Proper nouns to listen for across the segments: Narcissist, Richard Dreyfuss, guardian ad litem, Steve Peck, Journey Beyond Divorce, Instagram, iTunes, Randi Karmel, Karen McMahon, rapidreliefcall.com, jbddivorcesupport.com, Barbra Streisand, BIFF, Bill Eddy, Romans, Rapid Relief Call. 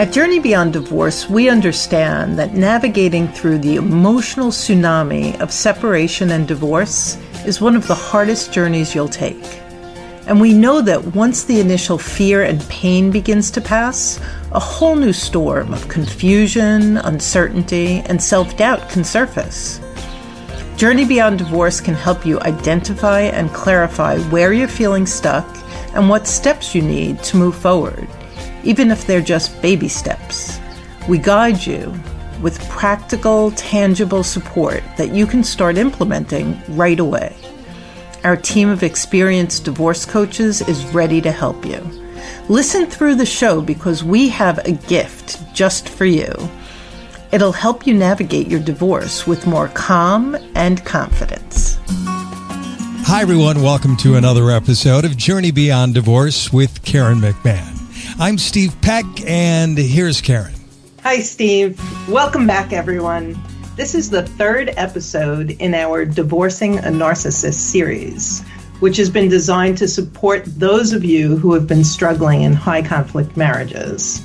At Journey Beyond Divorce, we understand that navigating through the emotional tsunami of separation and divorce is one of the hardest journeys you'll take. And we know that once the initial fear and pain begins to pass, a whole new storm of confusion, uncertainty, and self-doubt can surface. Journey Beyond Divorce can help you identify and clarify where you're feeling stuck and what steps you need to move forward. Even if they're just baby steps. We guide you with practical, tangible support that you can start implementing right away. Our team of experienced divorce coaches is ready to help you. Listen through the show because we have a gift just for you. It'll help you navigate your divorce with more calm and confidence. Hi, everyone. Welcome to another episode of Journey Beyond Divorce with Karen McMahon. I'm Steve Peck, and here's Karen. Hi, Steve. Welcome back, everyone. This is the third episode in our Divorcing a Narcissist series, which has been designed to support those of you who have been struggling in high-conflict marriages.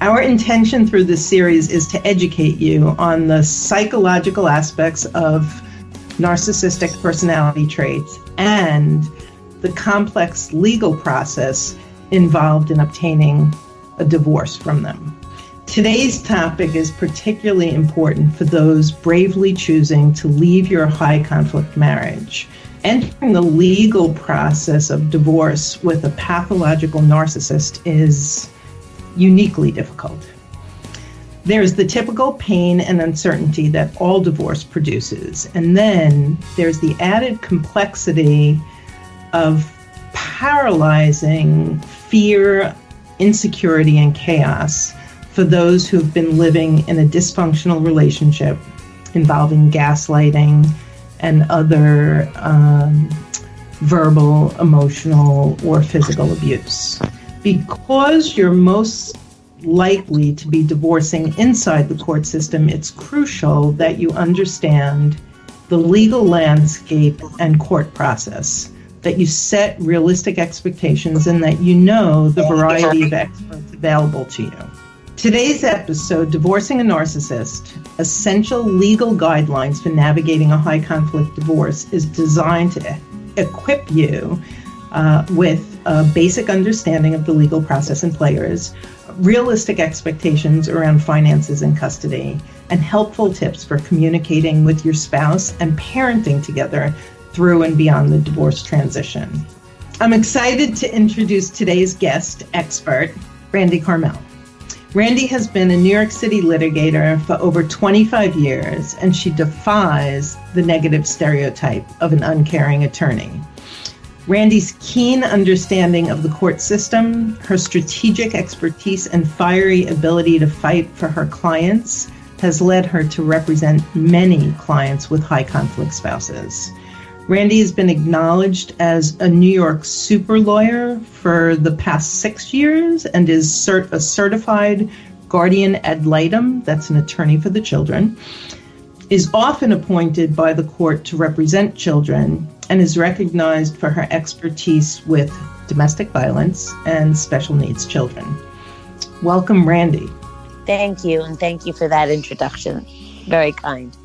Our intention through this series is to educate you on the psychological aspects of narcissistic personality traits and the complex legal process involved in obtaining a divorce from them. Today's topic is particularly important for those bravely choosing to leave your high conflict marriage. Entering the legal process of divorce with a pathological narcissist is uniquely difficult. There's the typical pain and uncertainty that all divorce produces, and then there's the added complexity of paralyzing fear, insecurity, and chaos for those who've been living in a dysfunctional relationship involving gaslighting and other verbal, emotional, or physical abuse. Because you're most likely to be divorcing inside the court system, it's crucial that you understand the legal landscape and court process, that you set realistic expectations, and that you know the variety of experts available to you. Today's episode, Divorcing a Narcissist, Essential Legal Guidelines for Navigating a High Conflict Divorce, is designed to equip you with a basic understanding of the legal process and players, realistic expectations around finances and custody, and helpful tips for communicating with your spouse and parenting together through and beyond the divorce transition. I'm excited to introduce today's guest expert, Randi Karmel. Randi has been a New York City litigator for over 25 years, and she defies the negative stereotype of an uncaring attorney. Randi's keen understanding of the court system, her strategic expertise, and fiery ability to fight for her clients has led her to represent many clients with high conflict spouses. Randi has been acknowledged as a New York super lawyer for the past 6 years and is a certified guardian ad litem, that's an attorney for the children, is often appointed by the court to represent children, and is recognized for her expertise with domestic violence and special needs children. Welcome, Randi. Thank you, and thank you for that introduction. Very kind.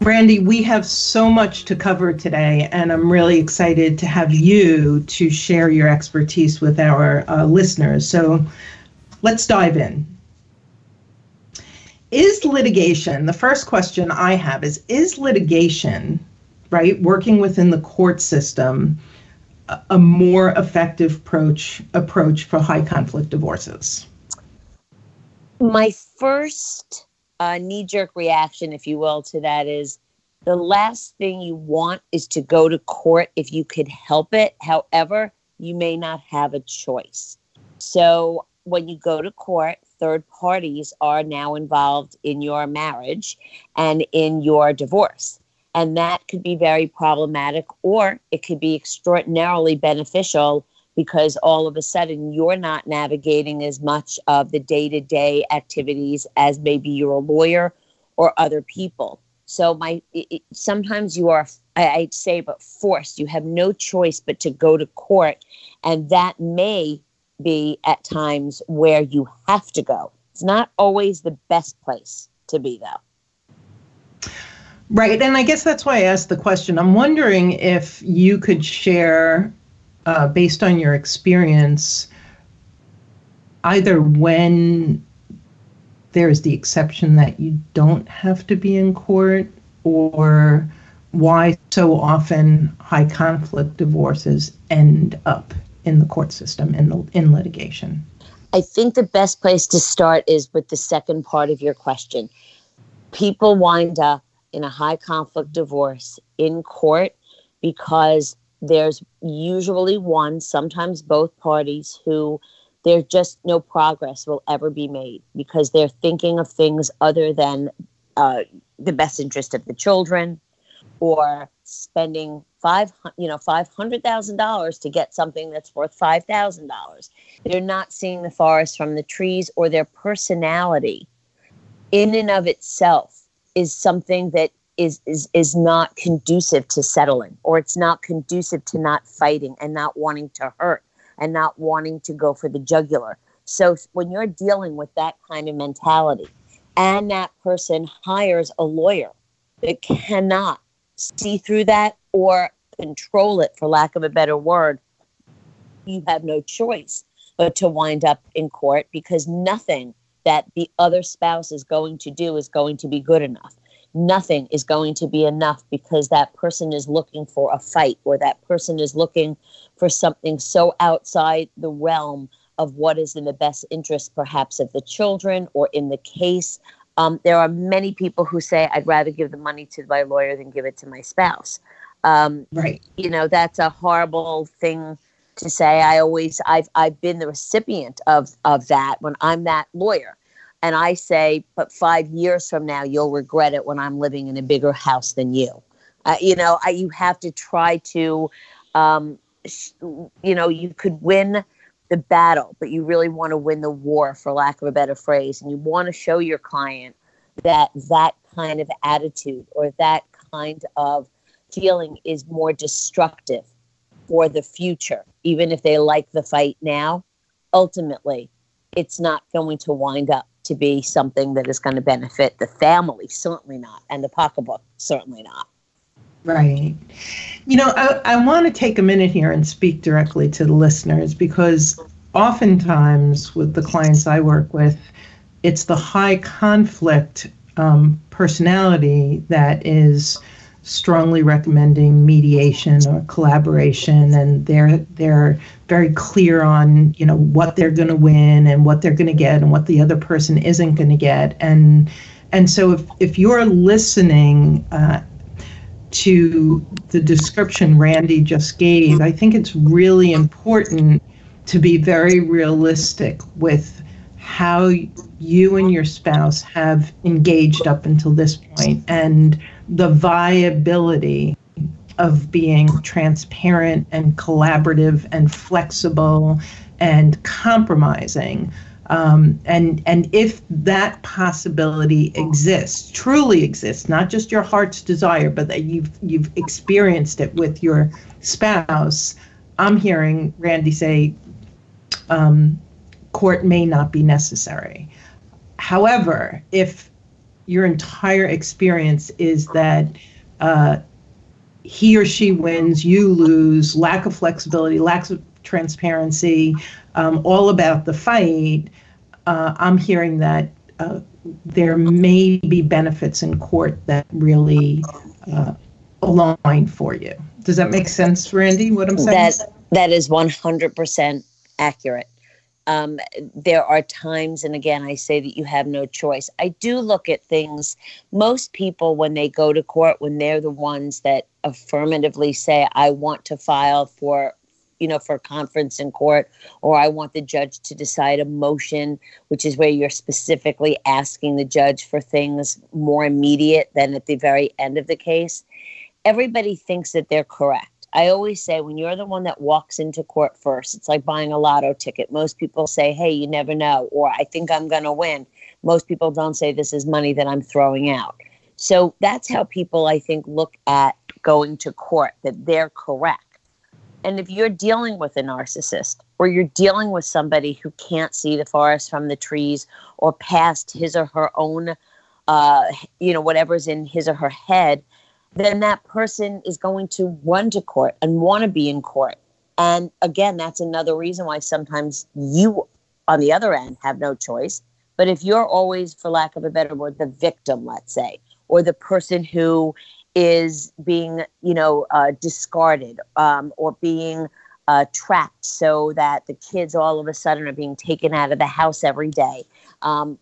Randi, we have so much to cover today, and I'm really excited to have you to share your expertise with our listeners. So let's dive in. Is litigation, the first question I have is litigation, right, working within the court system, a more effective approach for high conflict divorces? My first knee-jerk reaction, if you will, to that is the last thing you want is to go to court if you could help it. However, you may not have a choice. So when you go to court, third parties are now involved in your marriage and in your divorce. And that could be very problematic, or it could be extraordinarily beneficial because all of a sudden you're not navigating as much of the day-to-day activities as maybe you're a lawyer or other people. So sometimes you are, I'd say, but forced. You have no choice but to go to court, and that may be at times where you have to go. It's not always the best place to be, though. Right. And I guess that's why I asked the question. I'm wondering if you could share, based on your experience, either when there is the exception that you don't have to be in court, or why so often high conflict divorces end up in the court system, in litigation. I think the best place to start is with the second part of your question. People wind up in a high conflict divorce in court because there's usually one, sometimes both parties, who there's just no progress will ever be made because they're thinking of things other than the best interest of the children, or spending $500,000 to get something that's worth $5,000. They're not seeing the forest from the trees, or their personality in and of itself is something that is not conducive to settling, or it's not conducive to not fighting and not wanting to hurt and not wanting to go for the jugular. So when you're dealing with that kind of mentality, and that person hires a lawyer that cannot see through that or control it, for lack of a better word, you have no choice but to wind up in court, because nothing that the other spouse is going to do is going to be good enough. Nothing is going to be enough, because that person is looking for a fight, or that person is looking for something so outside the realm of what is in the best interest, perhaps, of the children or in the case. There are many people who say, I'd rather give the money to my lawyer than give it to my spouse. Right. You know, that's a horrible thing to say. I've been the recipient of that when I'm that lawyer. And I say, but 5 years from now, you'll regret it when I'm living in a bigger house than you. You have to try to, you could win the battle, but you really want to win the war, for lack of a better phrase. And you want to show your client that that kind of attitude or that kind of feeling is more destructive for the future. Even if they like the fight now, ultimately, it's not going to wind up to be something that is going to benefit the family, certainly not, and the pocketbook, certainly not. Right. You know, I want to take a minute here and speak directly to the listeners, because oftentimes with the clients I work with, it's the high conflict personality that is strongly recommending mediation or collaboration, and they're very clear on, you know, what they're going to win and what they're going to get and what the other person isn't going to get. And so if you're listening to the description Randi just gave, I think it's really important to be very realistic with how you and your spouse have engaged up until this point, and the viability of being transparent and collaborative and flexible and compromising. And if that possibility exists, truly exists, not just your heart's desire, but that you've experienced it with your spouse, I'm hearing Randi say, court may not be necessary. However, if your entire experience is that he or she wins, you lose, lack of flexibility, lack of transparency, all about the fight, I'm hearing that there may be benefits in court that really align for you. Does that make sense, Randi, what I'm saying? That is 100% accurate. There are times, and again, I say that you have no choice. I do look at things. Most people, when they go to court, when they're the ones that affirmatively say, I want to file for a conference in court, or I want the judge to decide a motion, which is where you're specifically asking the judge for things more immediate than at the very end of the case. Everybody thinks that they're correct. I always say, when you're the one that walks into court first, it's like buying a lotto ticket. Most people say, hey, you never know, or I think I'm going to win. Most people don't say, this is money that I'm throwing out. So that's how people, I think, look at going to court, that they're correct. And if you're dealing with a narcissist, or you're dealing with somebody who can't see the forest from the trees, or past his or her own, whatever's in his or her head, then that person is going to run to court and want to be in court. And again, that's another reason why sometimes you, on the other end, have no choice. But if you're always, for lack of a better word, the victim, let's say, or the person who is being, discarded or being trapped so that the kids all of a sudden are being taken out of the house every day,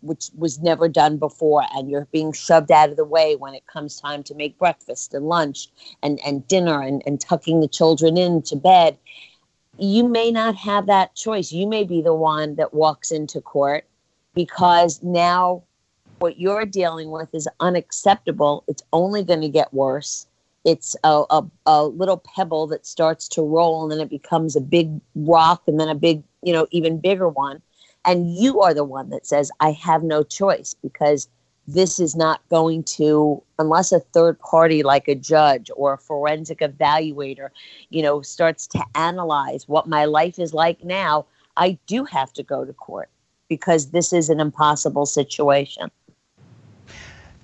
which was never done before, and you're being shoved out of the way when it comes time to make breakfast and lunch and dinner and tucking the children into bed, you may not have that choice. You may be the one that walks into court because now what you're dealing with is unacceptable. It's only going to get worse. It's a little pebble that starts to roll, and then it becomes a big rock, and then a big, even bigger one. And you are the one that says, I have no choice, because this is not going to, unless a third party like a judge or a forensic evaluator, starts to analyze what my life is like now, I do have to go to court, because this is an impossible situation.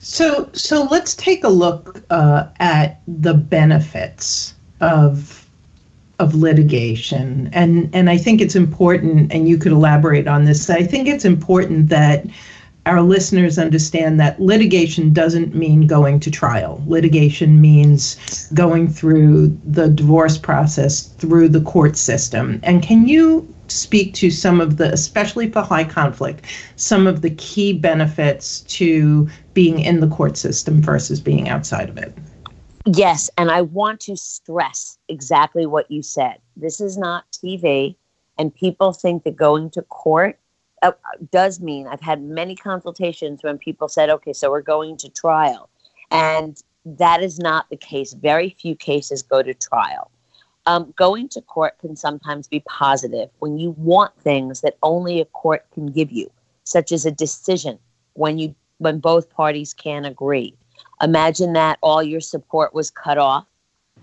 So let's take a look at the benefits of litigation. And I think it's important, and you could elaborate on this, I think it's important that our listeners understand that litigation doesn't mean going to trial. Litigation means going through the divorce process, through the court system. And can you speak to some of the, especially for high conflict, some of the key benefits to being in the court system versus being outside of it? Yes, and I want to stress exactly what you said. This is not TV, and people think that going to court does mean, I've had many consultations when people said, okay, so we're going to trial. And that is not the case. Very few cases go to trial. Going to court can sometimes be positive when you want things that only a court can give you, such as a decision when both parties can't agree. Imagine that all your support was cut off,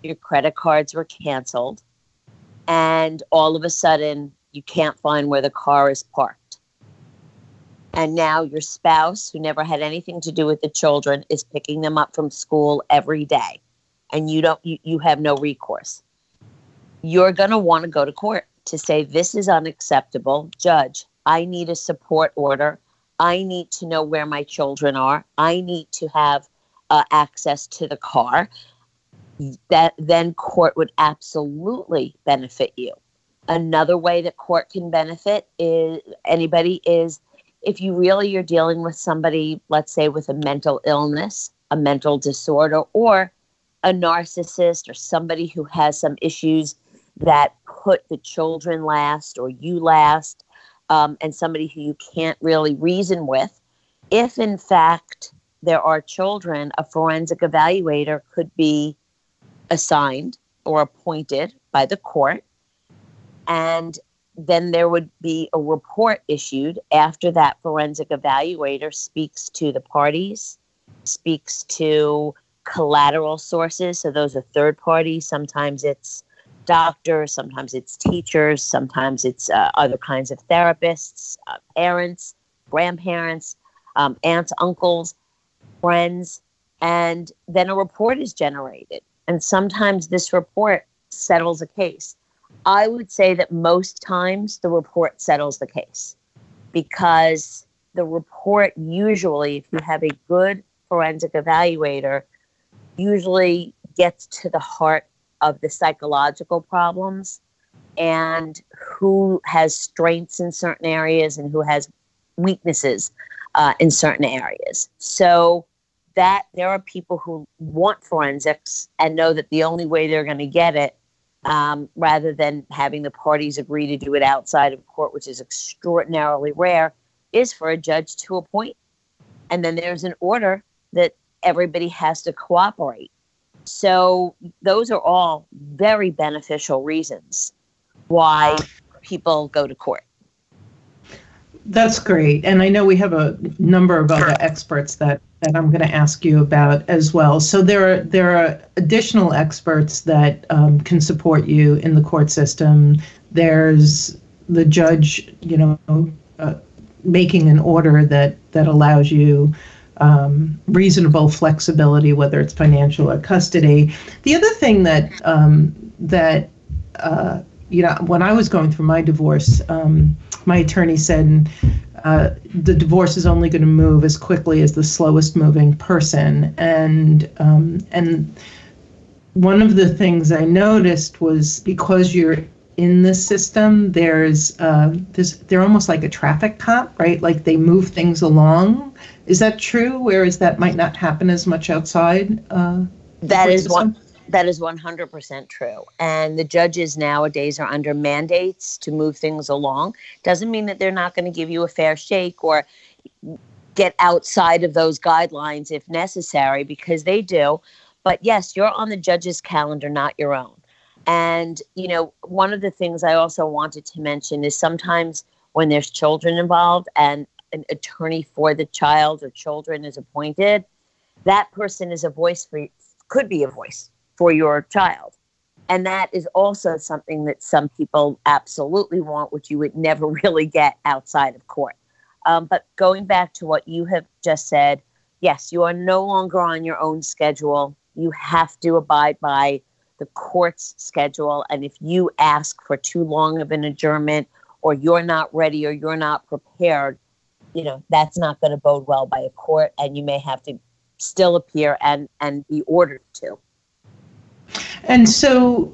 your credit cards were canceled, and all of a sudden you can't find where the car is parked. And now your spouse, who never had anything to do with the children, is picking them up from school every day, and you have no recourse. You're going to want to go to court to say, this is unacceptable. Judge, I need a support order. I need to know where my children are. I need to have access to the car. Then court would absolutely benefit you. Another way that court can benefit is if you really are dealing with somebody, let's say with a mental illness, a mental disorder, or a narcissist, or somebody who has some issues that put the children last or you last, and somebody who you can't really reason with. If, in fact, there are children, a forensic evaluator could be assigned or appointed by the court, and then there would be a report issued after that forensic evaluator speaks to the parties, speaks to collateral sources. So those are third parties. Sometimes it's doctors, sometimes it's teachers, sometimes it's other kinds of therapists, parents, grandparents, aunts, uncles, friends, and then a report is generated. And sometimes this report settles a case. I would say that most times the report settles the case, because the report usually, if you have a good forensic evaluator, usually gets to the heart of the psychological problems and who has strengths in certain areas and who has weaknesses in certain areas. So that there are people who want forensics and know that the only way they're going to get it, rather than having the parties agree to do it outside of court, which is extraordinarily rare, is for a judge to appoint. And then there's an order that everybody has to cooperate. So those are all very beneficial reasons why people go to court. That's great. And I know we have a number of other experts that I'm going to ask you about as well. So there are additional experts that can support you in the court system. There's the judge, making an order that allows you reasonable flexibility, whether it's financial or custody. The other thing when I was going through my divorce, my attorney said the divorce is only going to move as quickly as the slowest moving person. And one of the things I noticed was, because you're in the system, they're almost like a traffic cop, right? Like they move things along. Is that true? Whereas that might not happen as much outside. That is 100% true. And the judges nowadays are under mandates to move things along. Doesn't mean that they're not going to give you a fair shake or get outside of those guidelines if necessary, because they do. But yes, you're on the judge's calendar, not your own. And, one of the things I also wanted to mention is sometimes when there's children involved and an attorney for the child or children is appointed, that person is could be a voice for your child. And that is also something that some people absolutely want, which you would never really get outside of court. But going back to what you have just said, yes, you are no longer on your own schedule. You have to abide by the court's schedule. And if you ask for too long of an adjournment, or you're not ready, or you're not prepared, that's not going to bode well by a court, and you may have to still appear and be ordered to. And so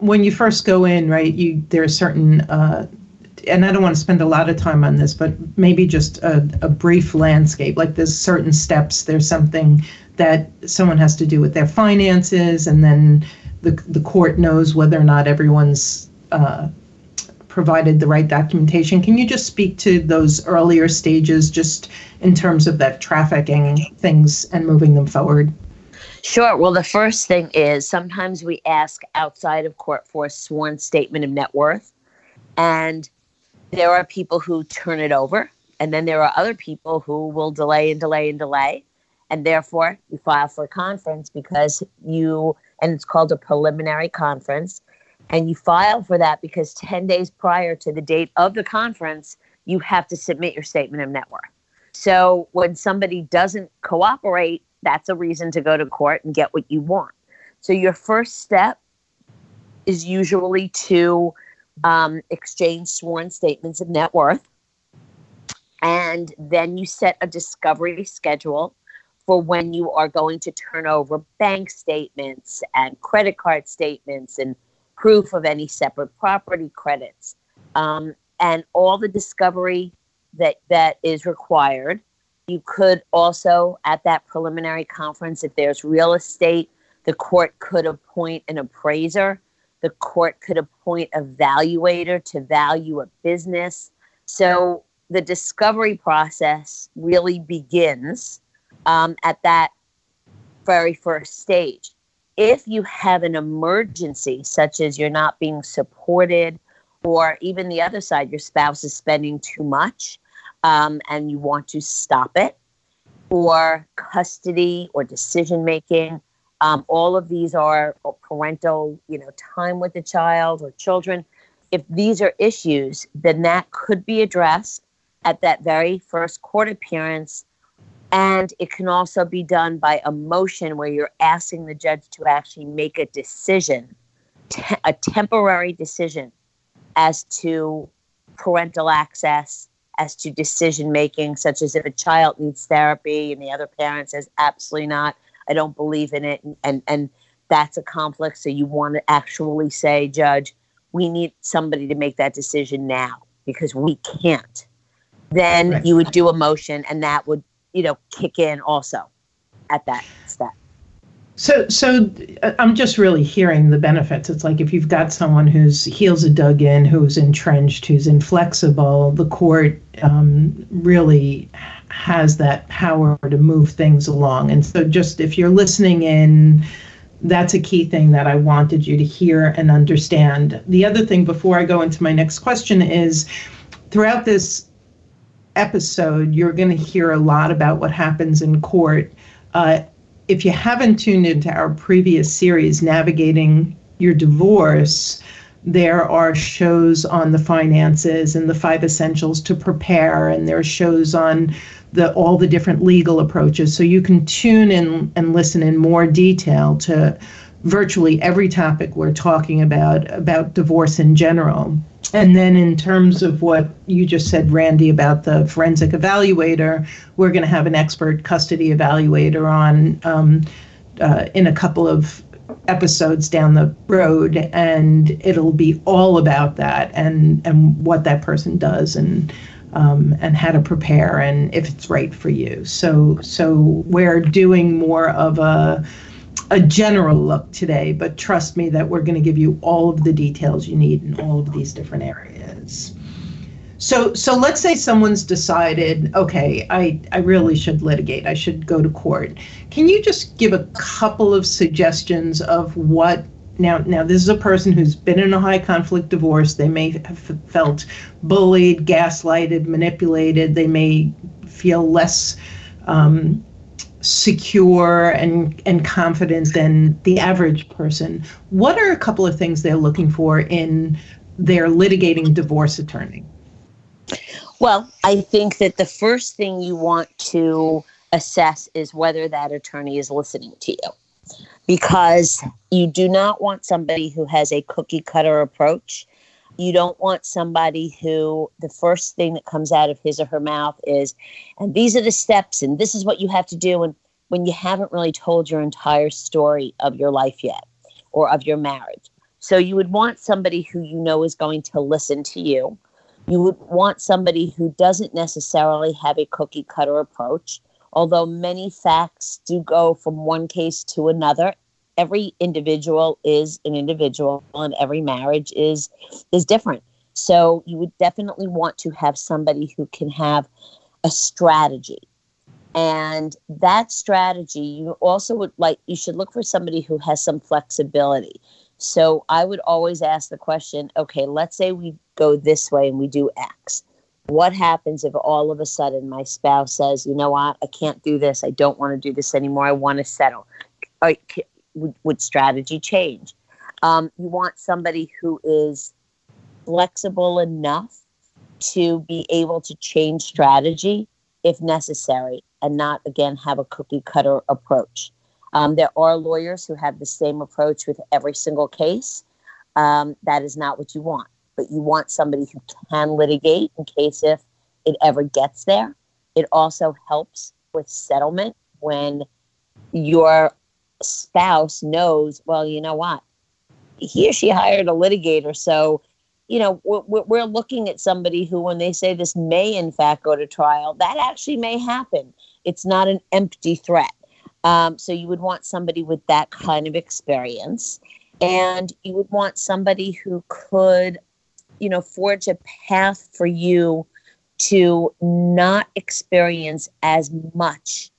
when you first go in, right, there are certain, and I don't want to spend a lot of time on this, but maybe just a brief landscape. Like there's certain steps, there's something that someone has to do with their finances, and then the court knows whether or not everyone's provided the right documentation. Can you just speak to those earlier stages, just in terms of that trafficking things and moving them forward? Sure. Well, the first thing is sometimes we ask outside of court for a sworn statement of net worth. And there are people who turn it over. And then there are other people who will delay and delay and delay. And therefore, you file for a conference and it's called a preliminary conference. And you file for that because 10 days prior to the date of the conference, you have to submit your statement of net worth. So when somebody doesn't cooperate, that's a reason to go to court and get what you want. So your first step is usually to exchange sworn statements of net worth. And then you set a discovery schedule for when you are going to turn over bank statements and credit card statements and proof of any separate property credits, and all the discovery that is required. You could also, at that preliminary conference, if there's real estate, the court could appoint an appraiser. The court could appoint a valuator to value a business. So the discovery process really begins at that very first stage. If you have an emergency, such as you're not being supported, or even the other side, your spouse is spending too much, and you want to stop it, or custody or decision-making. All of these are parental, time with the child or children. If these are issues, then that could be addressed at that very first court appearance. And it can also be done by a motion where you're asking the judge to actually make a decision, a temporary decision as to parental access, as to decision-making, such as if a child needs therapy and the other parent says, absolutely not, I don't believe in it, and that's a conflict. So you want to actually say, judge, we need somebody to make that decision now because we can't. Then right. You would do a motion, and that would, kick in also at that step. So I'm just really hearing the benefits. It's like if you've got someone whose heels are dug in, who's entrenched, who's inflexible, the court really has that power to move things along. And so just if you're listening in, that's a key thing that I wanted you to hear and understand. The other thing before I go into my next question is, throughout this episode, you're going to hear a lot about what happens in court. If you haven't tuned into our previous series, Navigating Your Divorce, there are shows on the finances and the 5 essentials to prepare, and there are shows on all the different legal approaches. So you can tune in and listen in more detail to virtually every topic we're talking about divorce in general. And then in terms of what you just said, Randi, about the forensic evaluator, we're going to have an expert custody evaluator on in a couple of episodes down the road, and it'll be all about that and what that person does and how to prepare and if it's right for you. So we're doing more of a general look today, but trust me that we're going to give you all of the details you need in all of these different areas. So let's say someone's decided, okay, I really should litigate. I should go to court. Can you just give a couple of suggestions of what, now this is a person who's been in a high conflict divorce. They may have felt bullied, gaslighted, manipulated. They may feel less secure and confident than the average person. What are a couple of things they're looking for in their litigating divorce attorney? Well, I think that the first thing you want to assess is whether that attorney is listening to you, because you do not want somebody who has a cookie cutter approach. You don't want somebody who the first thing that comes out of his or her mouth is, and these are the steps and this is what you have to do, and when you haven't really told your entire story of your life yet or of your marriage. So you would want somebody who you know is going to listen to you. You would want somebody who doesn't necessarily have a cookie cutter approach, although many facts do go from one case to another. Every individual is an individual and every marriage is different. So you would definitely want to have somebody who can have a strategy. And that strategy, you should look for somebody who has some flexibility. So I would always ask the question, okay, let's say we go this way and we do X. What happens if all of a sudden my spouse says, you know what, I can't do this. I don't want to do this anymore. I want to settle. Would strategy change? You want somebody who is flexible enough to be able to change strategy if necessary and not, again, have a cookie cutter approach. There are lawyers who have the same approach with every single case. That is not what you want, but you want somebody who can litigate in case if it ever gets there. It also helps with settlement when your spouse knows, well, you know what, he or she hired a litigator. So, you know, we're looking at somebody who, when they say this may in fact go to trial, that actually may happen. It's not an empty threat. So you would want somebody with that kind of experience, and you would want somebody who could, you know, forge a path for you to not experience as much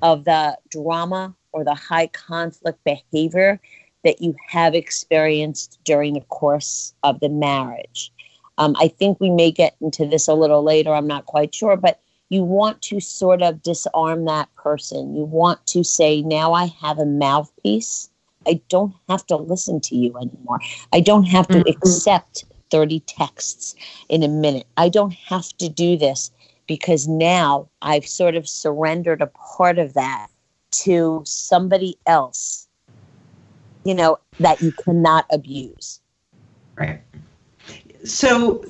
of the drama or the high conflict behavior that you have experienced during the course of the marriage. I think we may get into this a little later. I'm not quite sure, but you want to sort of disarm that person. You want to say, now I have a mouthpiece. I don't have to listen to you anymore. I don't have to accept 30 texts in a minute. I don't have to do this because now I've sort of surrendered a part of that to somebody else, you know, that you cannot abuse. Right. So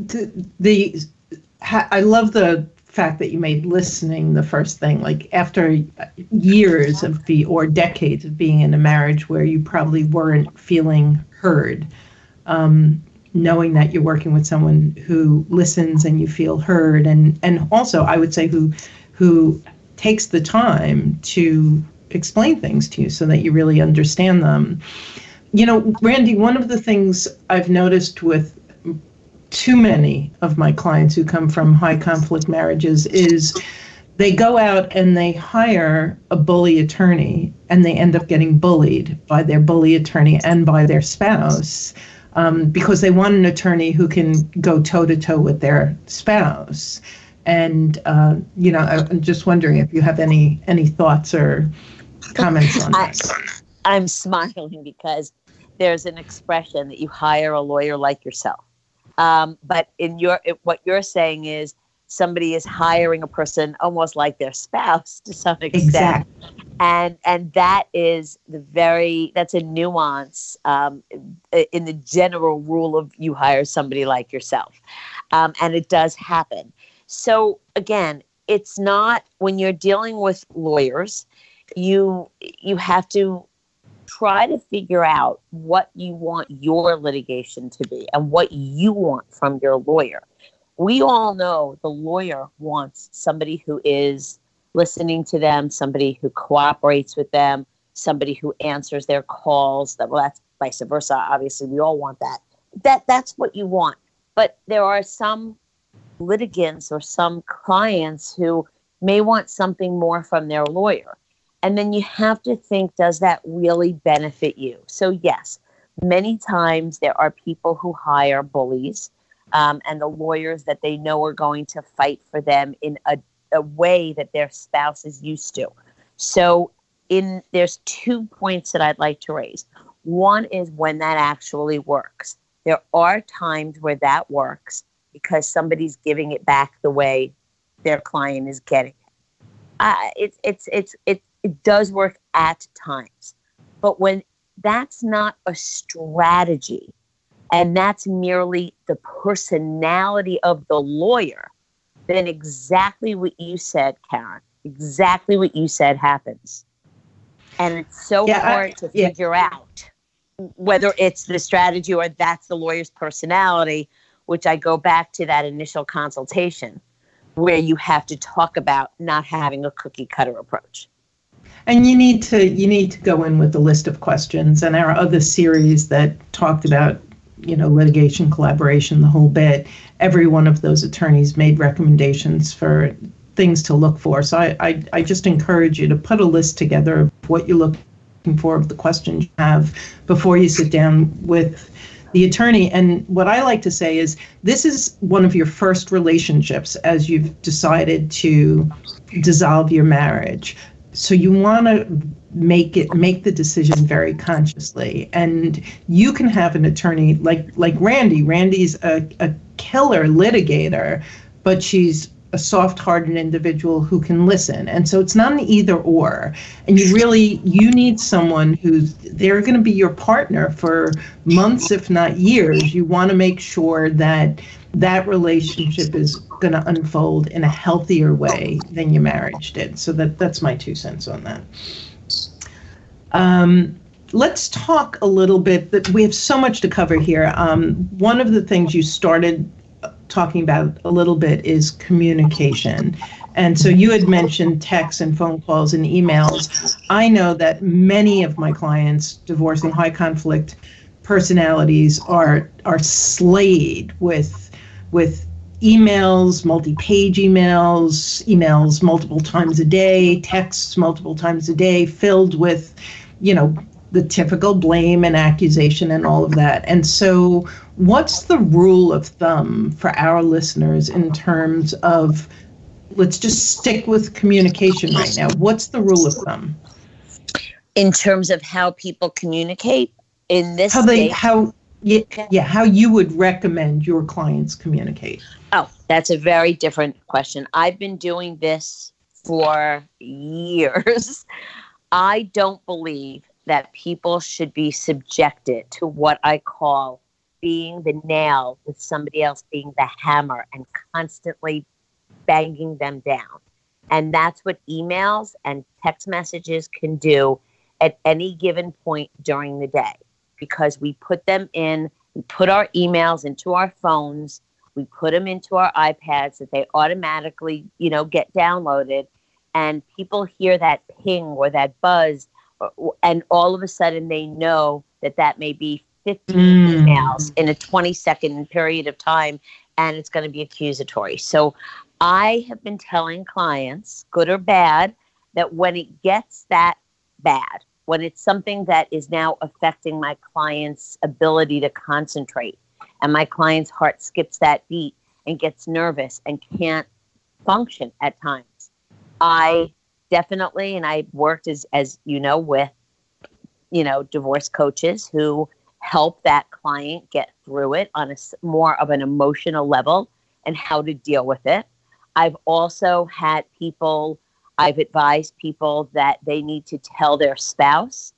I love the fact that you made listening the first thing, like after years or decades of being in a marriage where you probably weren't feeling heard, knowing that you're working with someone who listens and you feel heard, and also I would say who takes the time to explain things to you so that you really understand them. You know, Randi, one of the things I've noticed with too many of my clients who come from high conflict marriages is they go out and they hire a bully attorney and they end up getting bullied by their bully attorney and by their spouse because they want an attorney who can go toe to toe with their spouse. And, you know, I'm just wondering if you have any thoughts or comments on this. I'm smiling because there's an expression that you hire a lawyer like yourself. But in what you're saying is somebody is hiring a person almost like their spouse to some extent. Exactly. And that is that's a nuance in the general rule of you hire somebody like yourself. And it does happen. So again, it's not when you're dealing with lawyers, you have to try to figure out what you want your litigation to be and what you want from your lawyer. We all know the lawyer wants somebody who is listening to them, somebody who cooperates with them, somebody who answers their calls. Well, that's vice versa. Obviously, we all want that. That's what you want. But there are some litigants or some clients who may want something more from their lawyer. And then you have to think, does that really benefit you? So yes, many times there are people who hire bullies and the lawyers that they know are going to fight for them in a way that their spouse is used to. So there's 2 points that I'd like to raise. One is when that actually works. There are times where that works because somebody's giving it back the way their client is getting it. It does work at times, but when that's not a strategy and that's merely the personality of the lawyer, then exactly what you said, Karen, exactly what you said happens. And it's so hard to figure out whether it's the strategy or that's the lawyer's personality, which I go back to that initial consultation where you have to talk about not having a cookie cutter approach. And you need to go in with a list of questions, and our other series that talked about, you know, litigation collaboration, the whole bit. Every one of those attorneys made recommendations for things to look for. So I just encourage you to put a list together of what you're looking for, of the questions you have before you sit down with the attorney. And what I like to say is this is one of your first relationships as you've decided to dissolve your marriage. So you want to make the decision very consciously, and you can have an attorney like Randi. Randi's a killer litigator, but she's a soft-hearted individual who can listen. And so it's not an either or, and you need someone who's, they're going to be your partner for months, if not years. You want to make sure that relationship is going to unfold in a healthier way than your marriage did. So that's my 2 cents on that. Let's talk a little bit, that we have so much to cover here. One of the things you started talking about a little bit is communication. And so you had mentioned texts and phone calls and emails. I know that many of my clients divorcing high conflict personalities are slayed with emails, multi-page emails multiple times a day, texts multiple times a day, filled with, you know, the typical blame and accusation and all of that. And so what's the rule of thumb for our listeners in terms of, let's just stick with communication right now. What's the rule of thumb? In terms of how people communicate in this case? How you would recommend your clients communicate. Oh, that's a very different question. I've been doing this for years. I don't believe that people should be subjected to what I call being the nail with somebody else being the hammer and constantly banging them down. And that's what emails and text messages can do at any given point during the day. Because we put them in, we put our emails into our phones, we put them into our iPads, that they automatically, you know, get downloaded, and people hear that ping or that buzz, and all of a sudden they know that may be 15 emails in a 20-second period of time, and it's going to be accusatory. So I have been telling clients, good or bad, that when it gets that bad, when it's something that is now affecting my client's ability to concentrate and my client's heart skips that beat and gets nervous and can't function at times. I definitely, and I worked as you know, with, you know, divorce coaches who help that client get through it on a more of an emotional level and how to deal with it. I've also had people, I've advised people that they need to tell their spouse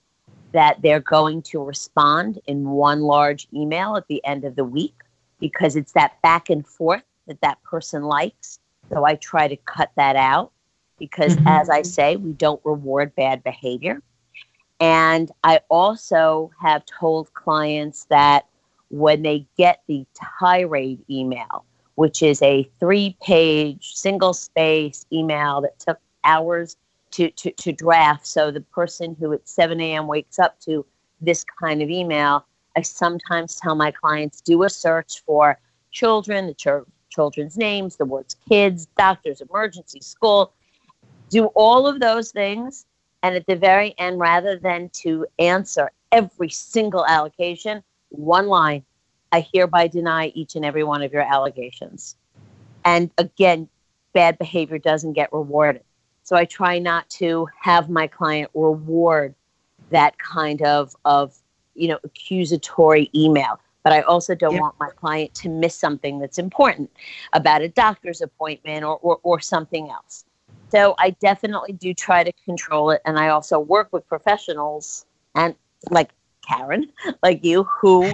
that they're going to respond in one large email at the end of the week, because it's that back and forth that that person likes. So I try to cut that out because, mm-hmm. as I say, we don't reward bad behavior. And I also have told clients that when they get the tirade email, which is a 3-page single-space email that took hours to draft. So the person who at 7 a.m. wakes up to this kind of email, I sometimes tell my clients, do a search for children, the children's names, the words kids, doctors, emergency, school. Do all of those things. And at the very end, rather than to answer every single allegation, one line, I hereby deny each and every one of your allegations. And again, bad behavior doesn't get rewarded. So I try not to have my client reward that kind of you know, accusatory email. But I also don't want my client to miss something that's important about a doctor's appointment or something else. So I definitely do try to control it. And I also work with professionals and like Karen, like you, who...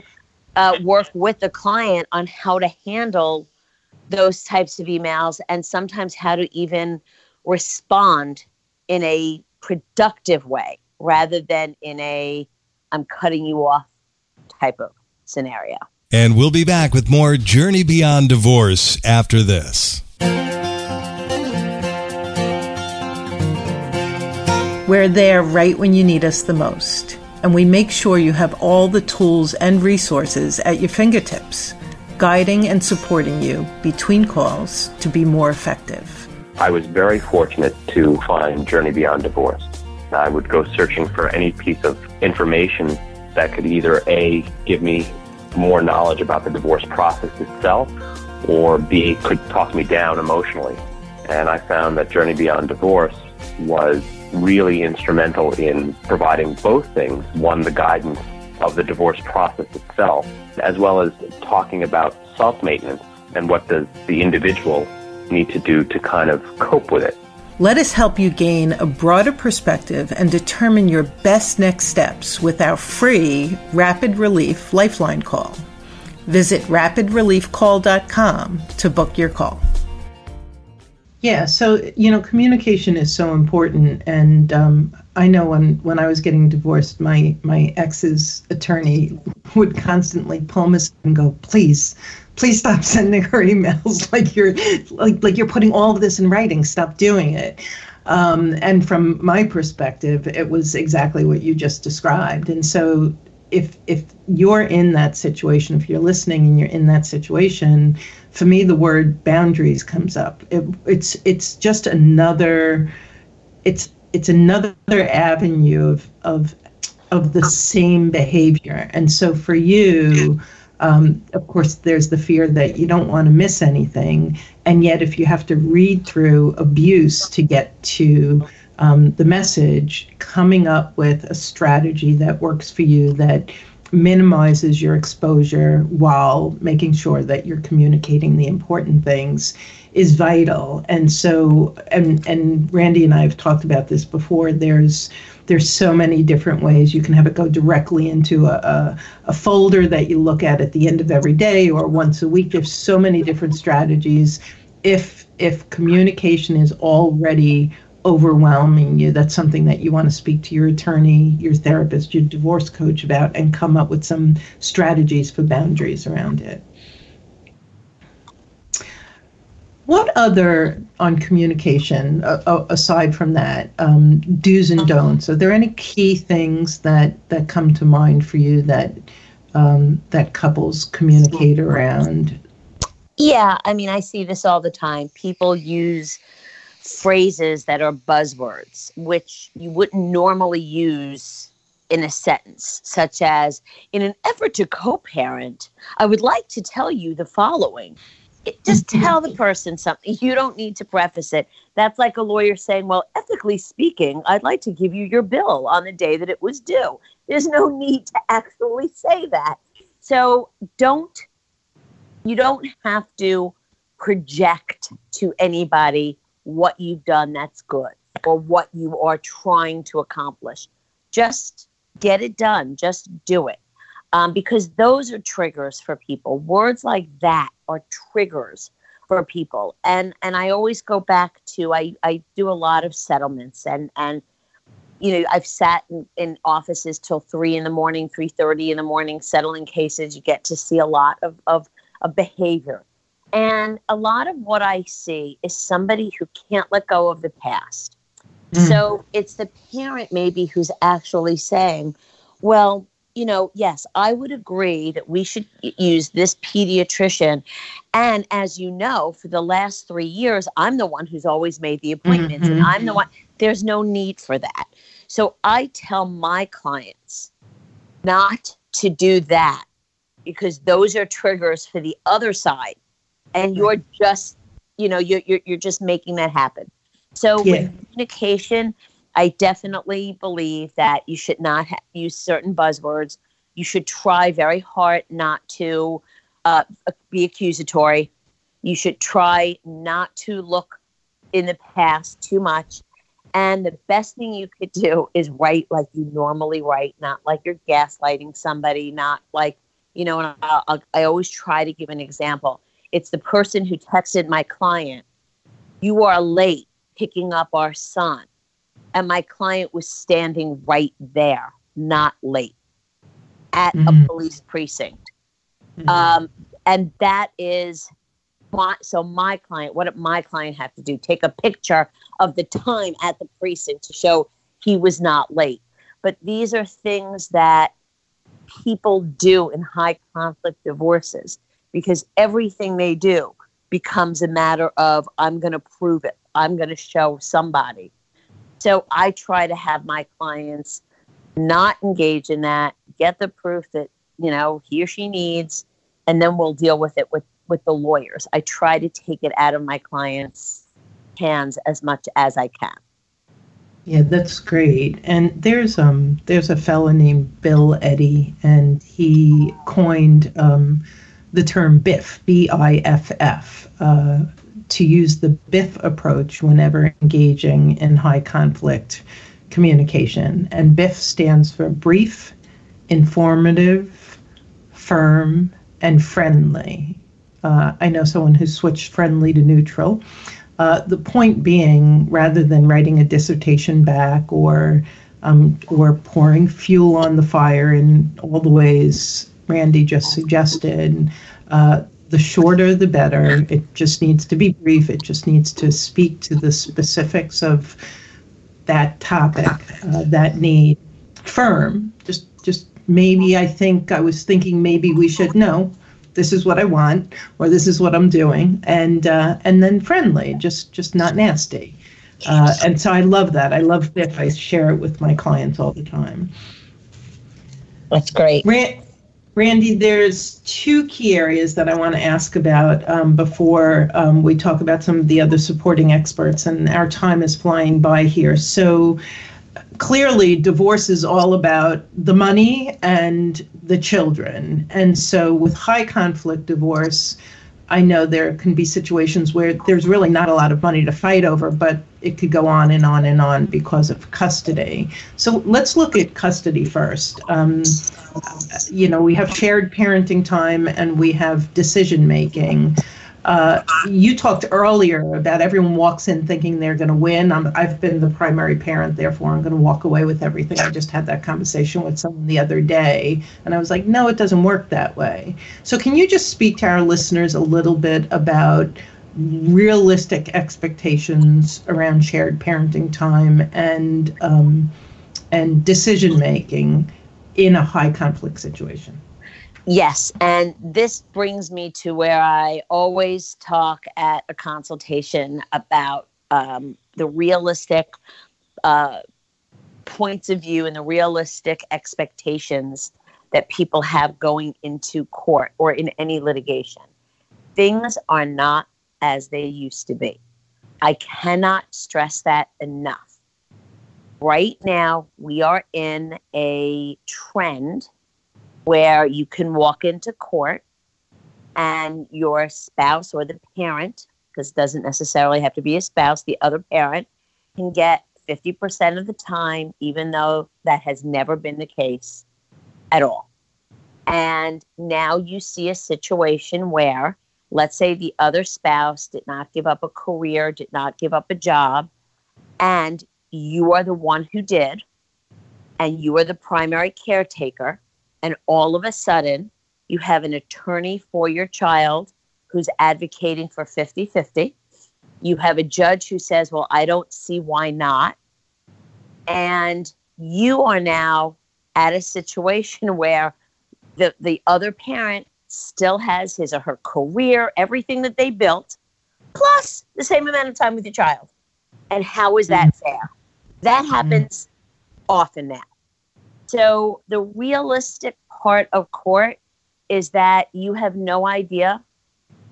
work with the client on how to handle those types of emails and sometimes how to even respond in a productive way rather than in a I'm cutting you off type of scenario. And we'll be back with more Journey Beyond Divorce after this. We're there right when you need us the most. And we make sure you have all the tools and resources at your fingertips, guiding and supporting you between calls to be more effective. I was very fortunate to find Journey Beyond Divorce. I would go searching for any piece of information that could either A, give me more knowledge about the divorce process itself, or B, could talk me down emotionally. And I found that Journey Beyond Divorce was really instrumental in providing both things. One, the guidance of the divorce process itself, as well as talking about self-maintenance and what does the individual need to do to kind of cope with it. Let us help you gain a broader perspective and determine your best next steps with our free Rapid Relief Lifeline Call. Visit rapidreliefcall.com to book your call. Yeah, so, you know, communication is so important. And I know when I was getting divorced, my ex's attorney would constantly pull me and go, please stop sending her emails. like you're putting all of this in writing. Stop doing it. And from my perspective, it was exactly what you just described. And so if you're in that situation, if you're listening and you're in that situation, for me, the word boundaries comes up. It's just another, it's another avenue of the same behavior. And so for you, of course, there's the fear that you don't want to miss anything. And yet, if you have to read through abuse to get to the message, coming up with a strategy that works for you that minimizes your exposure while making sure that you're communicating the important things is vital. And so, and Randi and I have talked about this before, there's so many different ways. You can have it go directly into a folder that you look at the end of every day or once a week. There's so many different strategies. If communication is already overwhelming you, that's something that you want to speak to your attorney, your therapist, your divorce coach about, and come up with some strategies for boundaries around it. What other, on communication, aside from that, do's and don'ts, are there any key things that come to mind for you that couples communicate around? Yeah, I mean, I see this all the time. People use phrases that are buzzwords, which you wouldn't normally use in a sentence, such as, in an effort to co-parent, I would like to tell you the following. Just tell the person something. You don't need to preface it. That's like a lawyer saying, well, ethically speaking, I'd like to give you your bill on the day that it was due. There's no need to actually say that. So you don't have to project to anybody what you've done that's good or what you are trying to accomplish. Just get it done. Just do it. Because those are triggers for people. Words like that are triggers for people. And I always go back to, I do a lot of settlements and you know, I've sat in offices till 3 in the morning, 3:30 in the morning, settling cases. You get to see a lot of behavior. And a lot of what I see is somebody who can't let go of the past. Mm. So it's the parent maybe who's actually saying, well, you know, yes, I would agree that we should use this pediatrician. And as you know, for the last 3 years, I'm the one who's always made the appointments mm-hmm. and I'm the one. There's no need for that. So I tell my clients not to do that because those are triggers for the other side. And you're just, you know, you're just making that happen. So with communication, I definitely believe that you should not use certain buzzwords. You should try very hard not to be accusatory. You should try not to look in the past too much. And the best thing you could do is write like you normally write, not like you're gaslighting somebody, not like, you know, and I always try to give an example. It's the person who texted my client, you are late picking up our son. And my client was standing right there, not late, at mm-hmm. a police precinct. Mm-hmm. And that is, my client, what did my client have to do? Take a picture of the time at the precinct to show he was not late. But these are things that people do in high conflict divorces because everything they do becomes a matter of, I'm going to prove it. I'm going to show somebody. So I try to have my clients not engage in that, get the proof that, you know, he or she needs, and then we'll deal with it with the lawyers. I try to take it out of my clients' hands as much as I can. Yeah, that's great. And there's a fellow named Bill Eddy, and he coined the term BIFF, B-I-F-F, to use the BIFF approach whenever engaging in high conflict communication. And BIFF stands for brief, informative, firm, and friendly. I know someone who switched friendly to neutral. The point being, rather than writing a dissertation back or pouring fuel on the fire in all the ways Randi just suggested, the shorter, the better. It just needs to be brief. It just needs to speak to the specifics of that topic, that need. Firm. Just maybe I was thinking maybe we should know. This is what I want, or this is what I'm doing, and then friendly. Just not nasty. And so I love that. I love BIFF. I share it with my clients all the time. That's great. Randi, there's two key areas that I want to ask about before we talk about some of the other supporting experts, and our time is flying by here. So clearly, divorce is all about the money and the children. And so with high conflict divorce, I know there can be situations where there's really not a lot of money to fight over, but it could go on and on and on because of custody. So let's look at custody first. You know, we have shared parenting time and we have decision making. You talked earlier about everyone walks in thinking they're going to win. I've been the primary parent, therefore I'm going to walk away with everything. I just had that conversation with someone the other day, and I was like, no, it doesn't work that way. So can you just speak to our listeners a little bit about realistic expectations around shared parenting time and decision making in a high conflict situation? Yes, and this brings me to where I always talk at a consultation about the realistic points of view and the realistic expectations that people have going into court or in any litigation. things are not as they used to be. I cannot stress that enough. Right now, we are in a trend where you can walk into court and your spouse or the parent, because it doesn't necessarily have to be a spouse, the other parent can get 50% of the time, even though that has never been the case at all. And now you see a situation where, let's say the other spouse did not give up a career, did not give up a job, and you are the one who did, and you are the primary caretaker, and all of a sudden you have an attorney for your child who's advocating for 50-50. You have a judge who says, well, I don't see why not. And you are now at a situation where the other parent still has his or her career, everything that they built, plus the same amount of time with your child. And how is that fair? That happens often now. So the realistic part of court is that you have no idea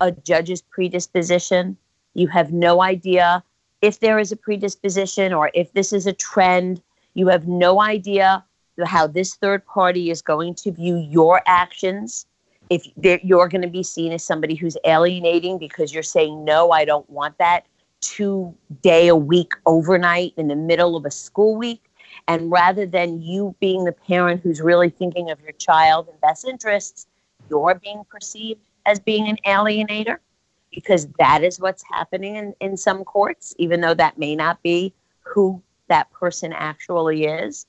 a judge's predisposition. You have no idea if there is a predisposition or if this is a trend. You have no idea how this third party is going to view your actions. If you're going to be seen as somebody who's alienating because you're saying, no, I don't want that 2-day-a-week overnight in the middle of a school week. And rather than you being the parent who's really thinking of your child and best interests, you're being perceived as being an alienator, because that is what's happening in some courts, even though that may not be who that person actually is.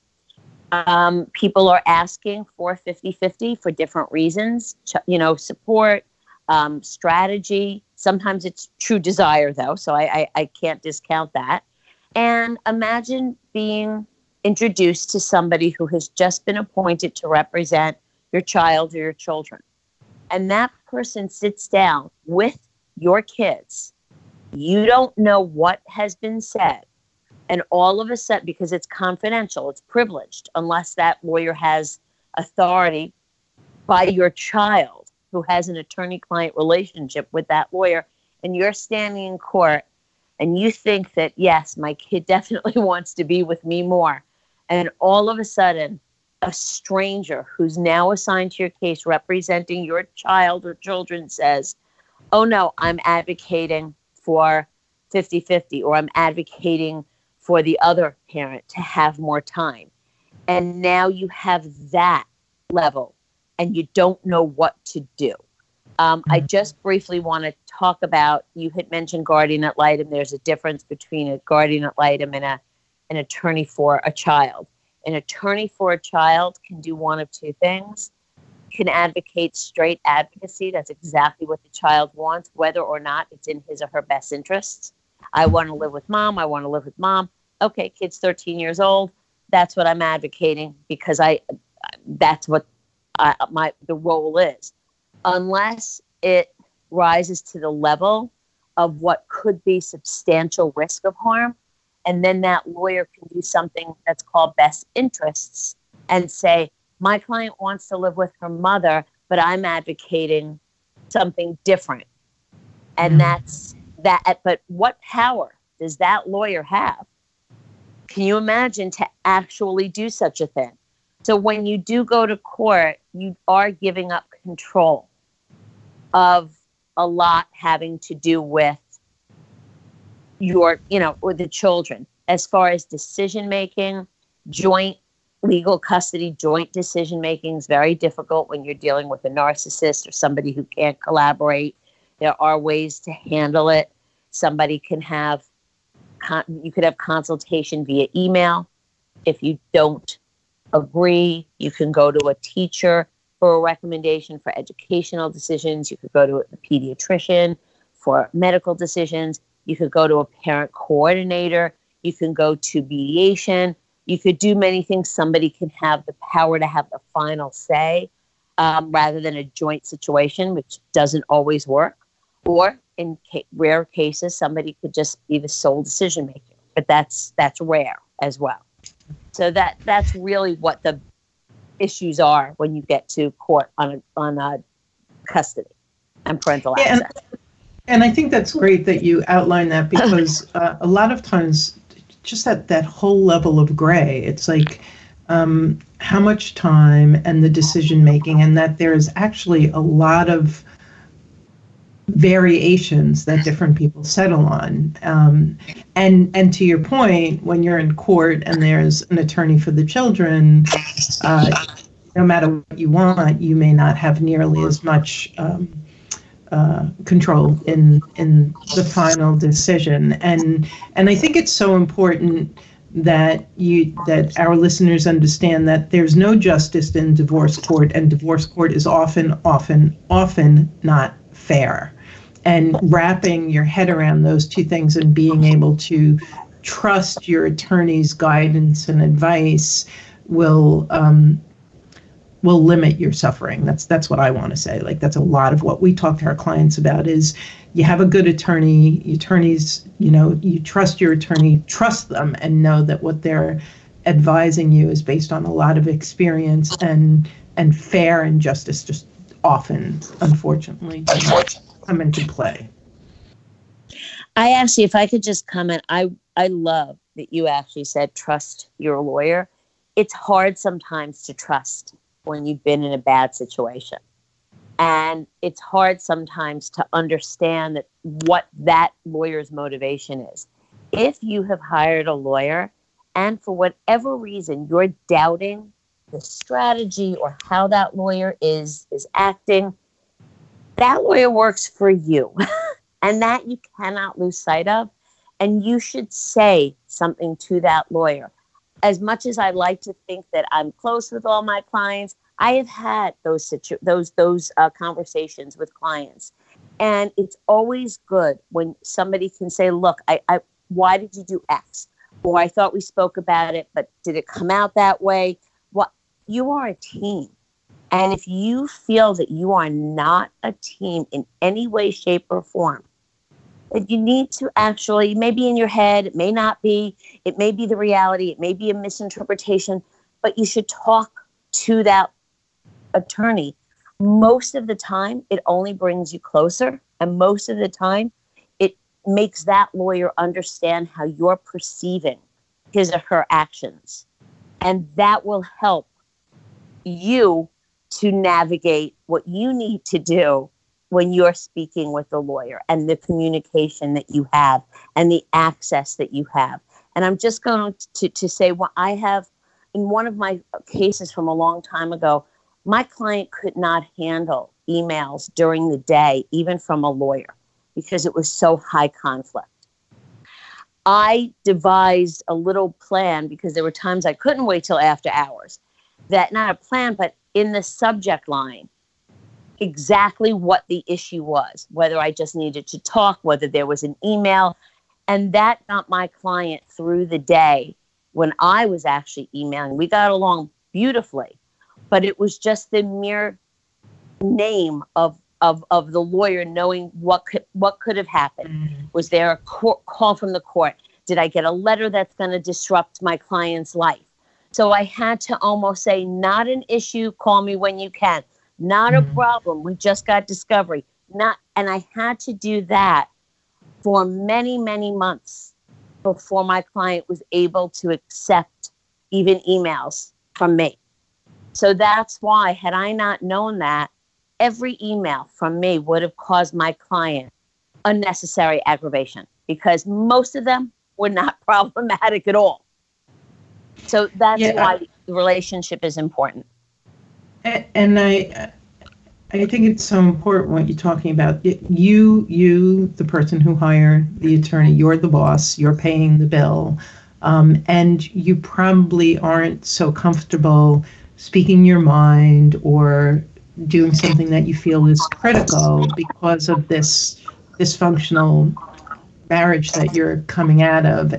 People are asking for 50-50 for different reasons, support, strategy. Sometimes it's true desire, though, so I can't discount that. And imagine being introduced to somebody who has just been appointed to represent your child or your children. And that person sits down with your kids. You don't know what has been said. And all of a sudden, because it's confidential, it's privileged, unless that lawyer has authority by your child who has an attorney-client relationship with that lawyer, and you're standing in court and you think that, yes, my kid definitely wants to be with me more. And all of a sudden, a stranger who's now assigned to your case representing your child or children says, oh, no, I'm advocating for 50-50, or I'm advocating for the other parent to have more time. And now you have that level, and you don't know what to do. I just briefly want to talk about, you had mentioned guardian ad litem. There's a difference between a guardian ad litem and an attorney for a child. An attorney for a child can do one of two things. Can advocate straight advocacy. That's exactly what the child wants, whether or not it's in his or her best interests. I want to live with mom. I want to live with mom. Okay, kid's 13 years old. That's what I'm advocating because that's what the role is. Unless it rises to the level of what could be substantial risk of harm, and then that lawyer can do something that's called best interests and say, my client wants to live with her mother, but I'm advocating something different. And that's that. But what power does that lawyer have? Can you imagine to actually do such a thing? So when you do go to court, you are giving up control of a lot having to do with your, or the children, as far as decision-making. Joint legal custody, joint decision-making is very difficult when you're dealing with a narcissist or somebody who can't collaborate. There are ways to handle it. Somebody can have, you could have consultation via email. If you don't agree, you can go to a teacher for a recommendation for educational decisions. You could go to a pediatrician for medical decisions. You could go to a parent coordinator. You can go to mediation. You could do many things. Somebody can have the power to have the final say rather than a joint situation, which doesn't always work. Or in rare cases, somebody could just be the sole decision maker. But that's rare as well. So that's really what the issues are when you get to court on custody and parental access. And I think that's great that you outline that, because a lot of times just that whole level of gray, it's like how much time and the decision making, and that there is actually a lot of variations that different people settle on. And to your point, when you're in court and there's an attorney for the children, no matter what you want, you may not have nearly as much control in the final decision. And I think it's so important that our listeners understand that there's no justice in divorce court, and divorce court is often not fair. And wrapping your head around those two things and being able to trust your attorney's guidance and advice will limit your suffering. That's what I want to say. Like, that's a lot of what we talk to our clients about is you have a good attorney, attorneys, you trust your attorney, trust them, and know that what they're advising you is based on a lot of experience and fair, and justice just often, unfortunately, come into play. I actually, if I could just comment, I love that you actually said trust your lawyer. It's hard sometimes to trust when you've been in a bad situation. And it's hard sometimes to understand that what that lawyer's motivation is. If you have hired a lawyer and for whatever reason you're doubting the strategy or how that lawyer is acting, that lawyer works for you. And that you cannot lose sight of. And you should say something to that lawyer. As much as I like to think that I'm close with all my clients, I have had those conversations with clients. And it's always good when somebody can say, look, I why did you do X? Or I thought we spoke about it, but did it come out that way? Well, you are a team. And if you feel that you are not a team in any way, shape, or form, that you need to actually, maybe in your head, it may not be, it may be the reality, it may be a misinterpretation, but you should talk to that attorney. Most of the time, it only brings you closer, and most of the time, it makes that lawyer understand how you're perceiving his or her actions. And that will help you to navigate what you need to do when you're speaking with the lawyer, and the communication that you have and the access that you have. And I'm just going to say, well, I have, in one of my cases from a long time ago, my client could not handle emails during the day, even from a lawyer, because it was so high conflict. I devised a little plan, because there were times I couldn't wait till after hours, that not a plan, but in the subject line, exactly what the issue was, whether I just needed to talk, whether there was an email. And that got my client through the day when I was actually emailing. We got along beautifully, but it was just the mere name of the lawyer knowing what could have happened. Mm-hmm. Was there a call from the court? Did I get a letter that's going to disrupt my client's life? So I had to almost say, not an issue, call me when you can. Not a problem. We just got discovery. And I had to do that for many, many months before my client was able to accept even emails from me. So that's why, had I not known that, every email from me would have caused my client unnecessary aggravation, because most of them were not problematic at all. So that's why the relationship is important. And I think it's so important what you're talking about. You, the person who hired the attorney, you're the boss, you're paying the bill, and you probably aren't so comfortable speaking your mind or doing something that you feel is critical because of this dysfunctional marriage that you're coming out of.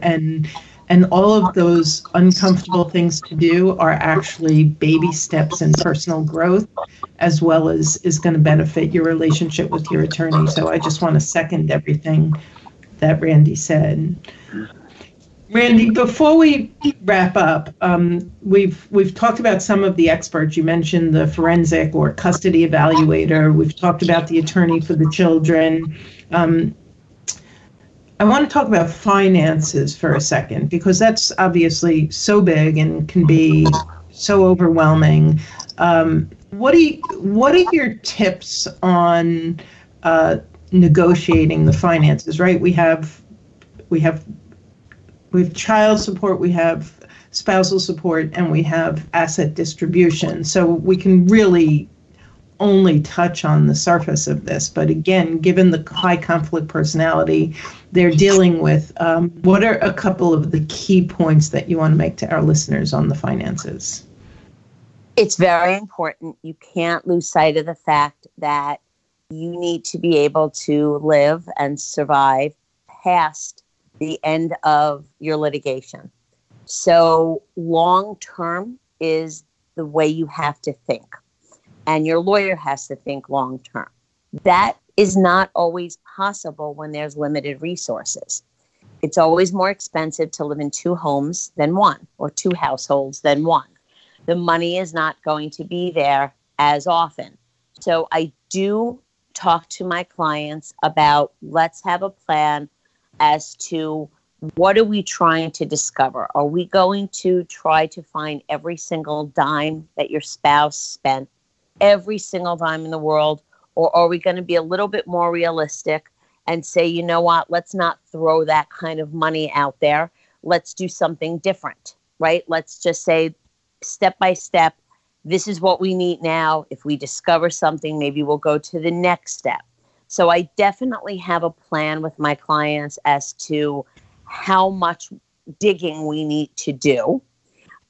And all of those uncomfortable things to do are actually baby steps in personal growth, as well as is going to benefit your relationship with your attorney. So I just want to second everything that Randi said. Randi, before we wrap up, we've talked about some of the experts. You mentioned the forensic or custody evaluator. We've talked about the attorney for the children. I want to talk about finances for a second, because that's obviously so big and can be so overwhelming. What are your tips on negotiating the finances? Right, we have child support, we have spousal support, and we have asset distribution. So we can really only touch on the surface of this. But again, given the high conflict personality they're dealing with, what are a couple of the key points that you want to make to our listeners on the finances? It's very important. You can't lose sight of the fact that you need to be able to live and survive past the end of your litigation. So long term is the way you have to think. And your lawyer has to think long term. That is not always possible when there's limited resources. It's always more expensive to live in two homes than one, or two households than one. The money is not going to be there as often. So I do talk to my clients about, let's have a plan as to what are we trying to discover? Are we going to try to find every single dime that your spouse spent, every single dime in the world? Or are we going to be a little bit more realistic and say, you know what, let's not throw that kind of money out there. Let's do something different, right? Let's just say step by step, this is what we need now. If we discover something, maybe we'll go to the next step. So I definitely have a plan with my clients as to how much digging we need to do.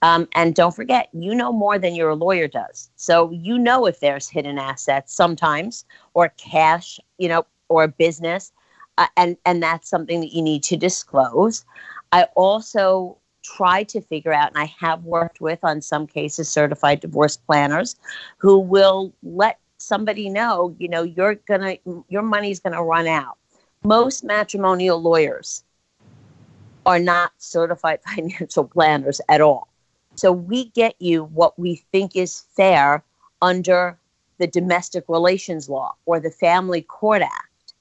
And don't forget, you know more than your lawyer does. So you know if there's hidden assets sometimes, or cash, you know, or business, and that's something that you need to disclose. I also try to figure out, and I have worked with, on some cases, certified divorce planners who will let somebody know, you know, your money's gonna run out. Most matrimonial lawyers are not certified financial planners at all. So we get you what we think is fair under the domestic relations law or the Family Court Act.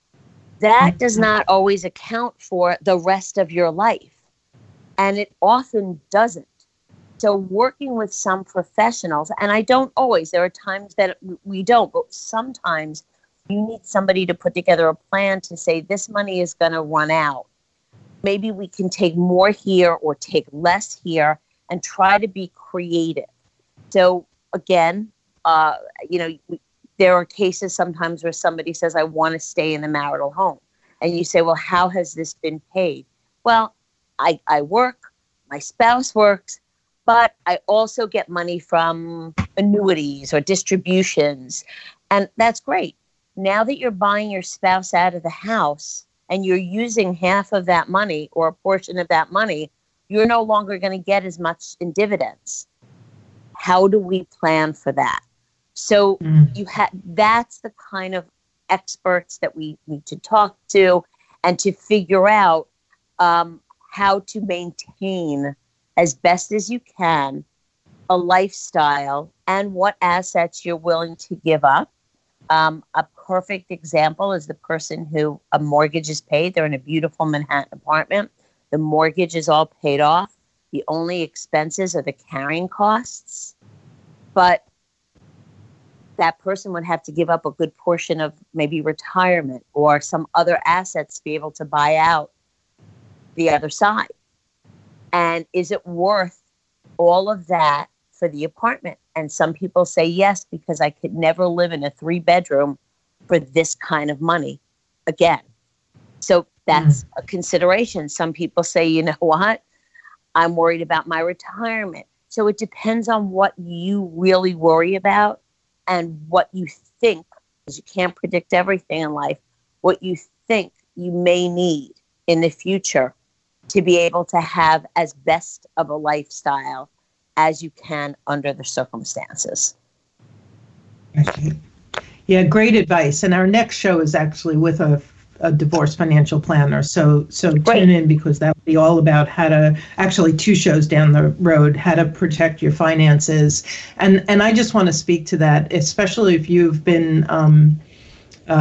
That does not always account for the rest of your life. And it often doesn't. So working with some professionals, and I don't always, there are times that we don't, but sometimes you need somebody to put together a plan to say, this money is going to run out. Maybe we can take more here or take less here, and try to be creative. So again, you know, there are cases sometimes where somebody says, I want to stay in the marital home. And you say, well, how has this been paid? Well, I work, my spouse works, but I also get money from annuities or distributions. And that's great. Now that you're buying your spouse out of the house and you're using half of that money or a portion of that money, you're no longer going to get as much in dividends. How do we plan for that? So that's the kind of experts that we need to talk to, and to figure out how to maintain as best as you can a lifestyle and what assets you're willing to give up. A perfect example is the person who a mortgage is paid. They're in a beautiful Manhattan apartment. The mortgage is all paid off. The only expenses are the carrying costs. But that person would have to give up a good portion of maybe retirement or some other assets to be able to buy out the other side. And is it worth all of that for the apartment? And some people say yes, because I could never live in a 3-bedroom for this kind of money again. So that's a consideration. Some people say, you know what, I'm worried about my retirement. So it depends on what you really worry about and what you think, because you can't predict everything in life, what you think you may need in the future to be able to have as best of a lifestyle as you can under the circumstances. Okay. Yeah, great advice. And our next show is actually with a a divorce financial planner. So right. Tune in, because that will be all about how to, actually 2 shows down the road, how to protect your finances. And I just want to speak to that, especially if you've been a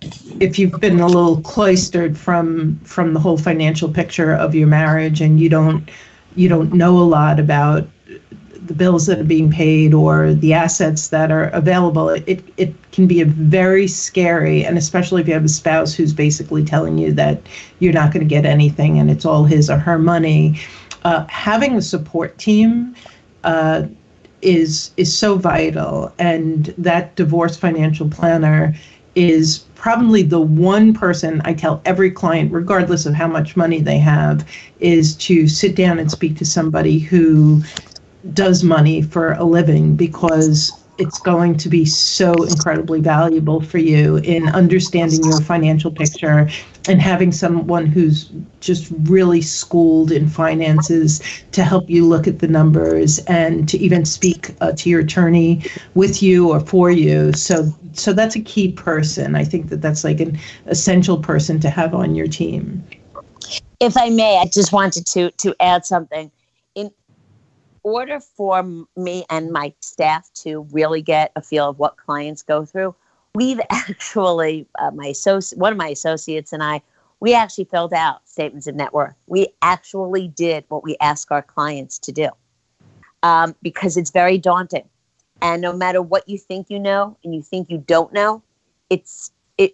little cloistered from the whole financial picture of your marriage, and you don't know a lot about the bills that are being paid or the assets that are available. It can be a very scary, and especially if you have a spouse who's basically telling you that you're not going to get anything and it's all his or her money. Having a support team is so vital, and that divorce financial planner is probably the one person I tell every client, regardless of how much money they have, is to sit down and speak to somebody who does money for a living, because it's going to be so incredibly valuable for you in understanding your financial picture, and having someone who's just really schooled in finances to help you look at the numbers and to even speak to your attorney with you or for you. So that's a key person. I think that's like an essential person to have on your team. If I may, I just wanted to add something. In order for me and my staff to really get a feel of what clients go through, we've actually, one of my associates and I, we actually filled out statements of net worth. We actually did what we ask our clients to do, because it's very daunting. And no matter what you think you know and you think you don't know, it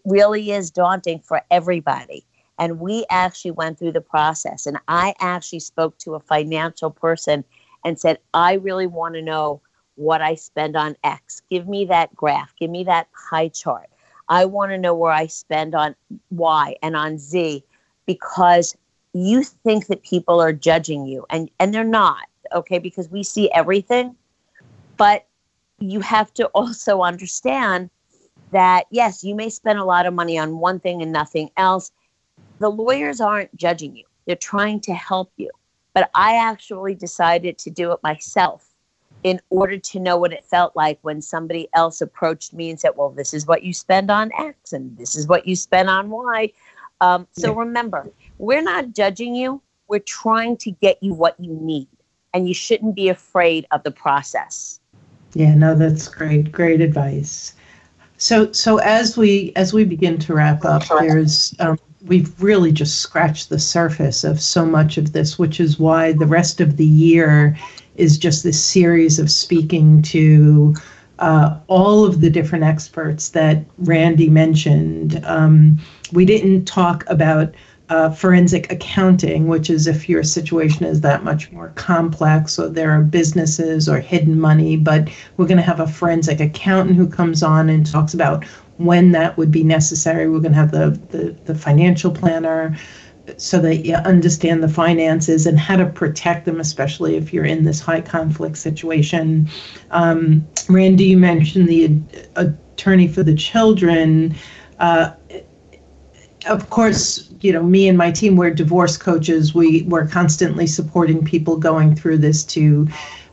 really is daunting for everybody. And we actually went through the process, and I actually spoke to a financial person and said, I really want to know what I spend on X. Give me that graph. Give me that pie chart. I want to know where I spend on Y and on Z, because you think that people are judging you, and they're not, okay, because we see everything. But you have to also understand that, yes, you may spend a lot of money on one thing and nothing else. The lawyers aren't judging you. They're trying to help you. But I actually decided to do it myself in order to know what it felt like when somebody else approached me and said, well, this is what you spend on X and this is what you spend on Y. So remember, we're not judging you. We're trying to get you what you need, and you shouldn't be afraid of the process. Yeah, no, that's great. Great advice. So as we begin to wrap up, there's we've really just scratched the surface of so much of this, which is why the rest of the year is just this series of speaking to all of the different experts that Randi mentioned. We didn't talk about forensic accounting, which is if your situation is that much more complex or there are businesses or hidden money, but we're going to have a forensic accountant who comes on and talks about when that would be necessary. We're going to have the financial planner so that you understand the finances and how to protect them, especially if you're in this high conflict situation. Randi, you mentioned the attorney for the children. Of course, you know, me and my team, we're divorce coaches. We're constantly supporting people going through this to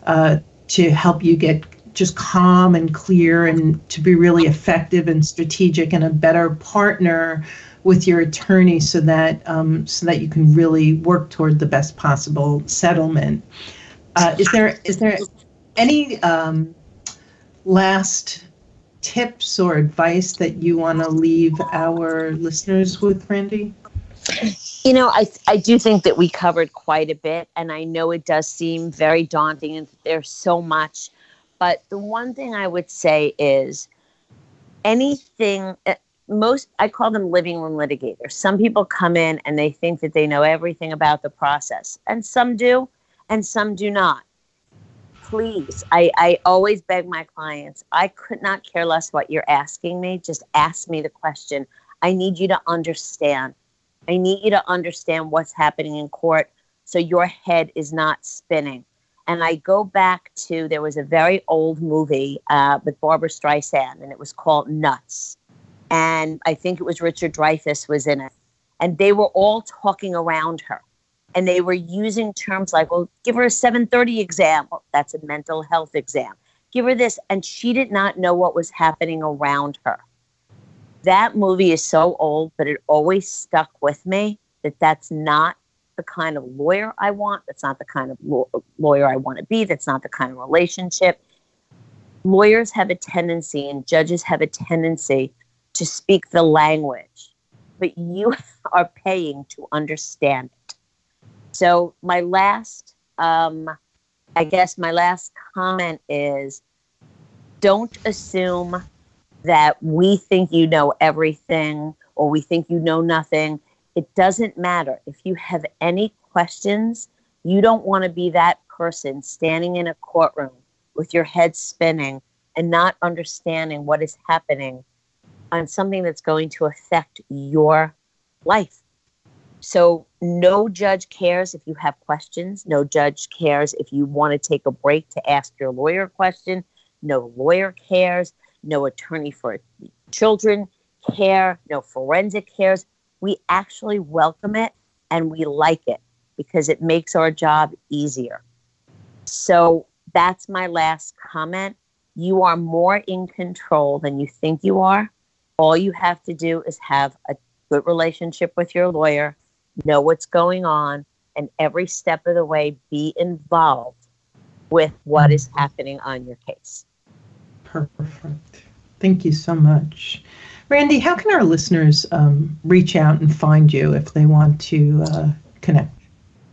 help you get just calm and clear, and to be really effective and strategic and a better partner with your attorney, so that you can really work toward the best possible settlement. Is there any last tips or advice that you want to leave our listeners with, Randi? You know, I do think that we covered quite a bit, and I know it does seem very daunting, and there's so much. But the one thing I would say is I call them living room litigators. Some people come in and they think that they know everything about the process, and some do and some do not. Please, I always beg my clients, I could not care less what you're asking me. Just ask me the question. I need you to understand. I need you to understand what's happening in court so your head is not spinning. And I go back to, there was a very old movie with Barbra Streisand, and it was called Nuts. And I think it was Richard Dreyfuss was in it. And they were all talking around her. And they were using terms like, well, give her a 730 exam. Well, that's a mental health exam. Give her this. And she did not know what was happening around her. That movie is so old, but it always stuck with me that that's not the kind of lawyer I want. That's not the kind of lawyer I want to be. That's not the kind of relationship. Lawyers have a tendency and judges have a tendency to speak the language, but you are paying to understand it. So my last, I guess my last comment is, don't assume that we think you know everything or we think you know nothing. It doesn't matter. If you have any questions, you don't want to be that person standing in a courtroom with your head spinning and not understanding what is happening on something that's going to affect your life. So no judge cares if you have questions. No judge cares if you want to take a break to ask your lawyer a question. No lawyer cares. No attorney for children care. No forensic cares. We actually welcome it and we like it because it makes our job easier. So that's my last comment. You are more in control than you think you are. All you have to do is have a good relationship with your lawyer, know what's going on, and every step of the way be involved with what is happening on your case. Perfect. Thank you so much. Randi, how can our listeners reach out and find you if they want to connect?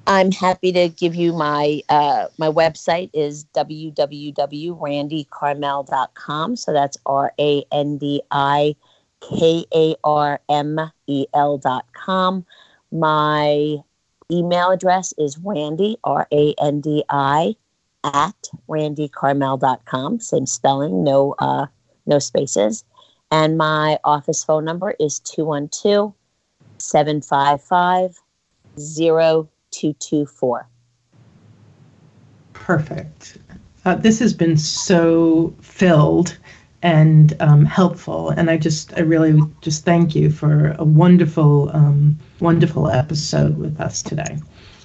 I'm happy to give you my my website is www.randikarmel.com. So that's randikarmel.com. My email address is Randi, R-A-N-D-I, at randikarmel.com. Same spelling, no spaces. And my office phone number is 212-755-0224. Perfect. This has been so filled and helpful. And I really just thank you for a wonderful, wonderful episode with us today.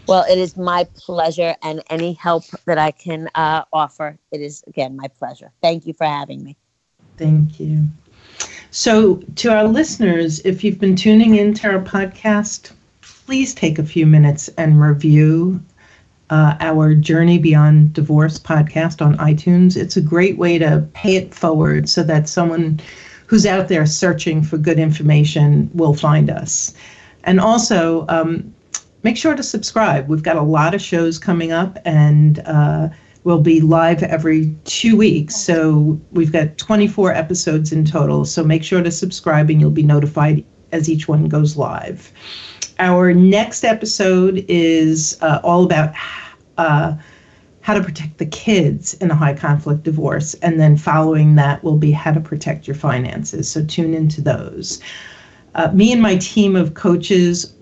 Well, it is my pleasure, and any help that I can offer, it is, again, my pleasure. Thank you for having me. Thank you. So to our listeners, if you've been tuning into our podcast, please take a few minutes and review our Journey Beyond Divorce podcast on iTunes. It's a great way to pay it forward so that someone who's out there searching for good information will find us. And also, make sure to subscribe. We've got a lot of shows coming up, and we'll be live every 2 weeks. So we've got 24 episodes in total. So make sure to subscribe and you'll be notified as each one goes live. Our next episode is all about how to protect the kids in a high conflict divorce. And then following that will be how to protect your finances. So tune into those. Me and my team of coaches,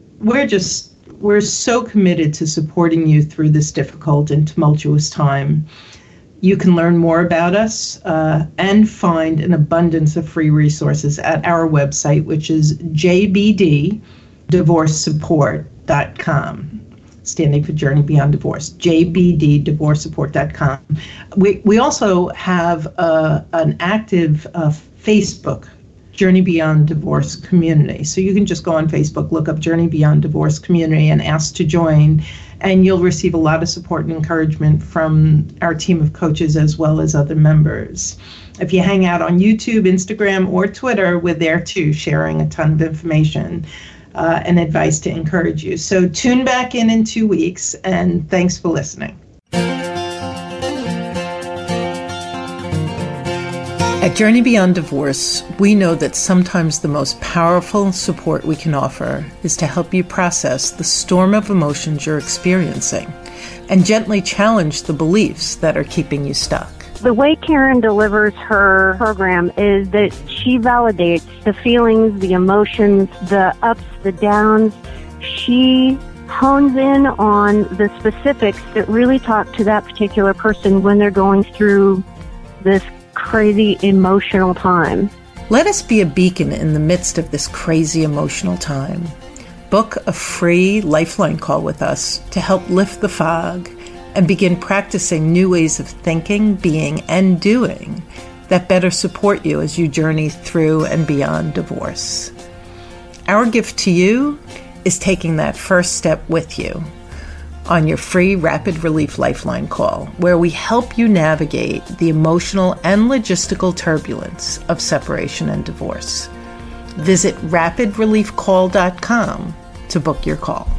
we're so committed to supporting you through this difficult and tumultuous time. You can learn more about us and find an abundance of free resources at our website, which is jbddivorcesupport.com, standing for Journey Beyond Divorce, jbddivorcesupport.com. We also have an active Facebook Journey Beyond Divorce community. So you can just go on Facebook, look up Journey Beyond Divorce community and ask to join, and you'll receive a lot of support and encouragement from our team of coaches as well as other members. If you hang out on YouTube, Instagram, or Twitter, we're there too, sharing a ton of information and advice to encourage you. So tune back in 2 weeks, and thanks for listening. At Journey Beyond Divorce, we know that sometimes the most powerful support we can offer is to help you process the storm of emotions you're experiencing and gently challenge the beliefs that are keeping you stuck. The way Karen delivers her program is that she validates the feelings, the emotions, the ups, the downs. She hones in on the specifics that really talk to that particular person when they're going through this crazy emotional time. Let us be a beacon in the midst of this crazy emotional time. Book a free lifeline call with us to help lift the fog and begin practicing new ways of thinking, being, and doing that better support you as you journey through and beyond divorce. Our gift to you is taking that first step with you on your free Rapid Relief Lifeline call, where we help you navigate the emotional and logistical turbulence of separation and divorce. Visit rapidreliefcall.com to book your call.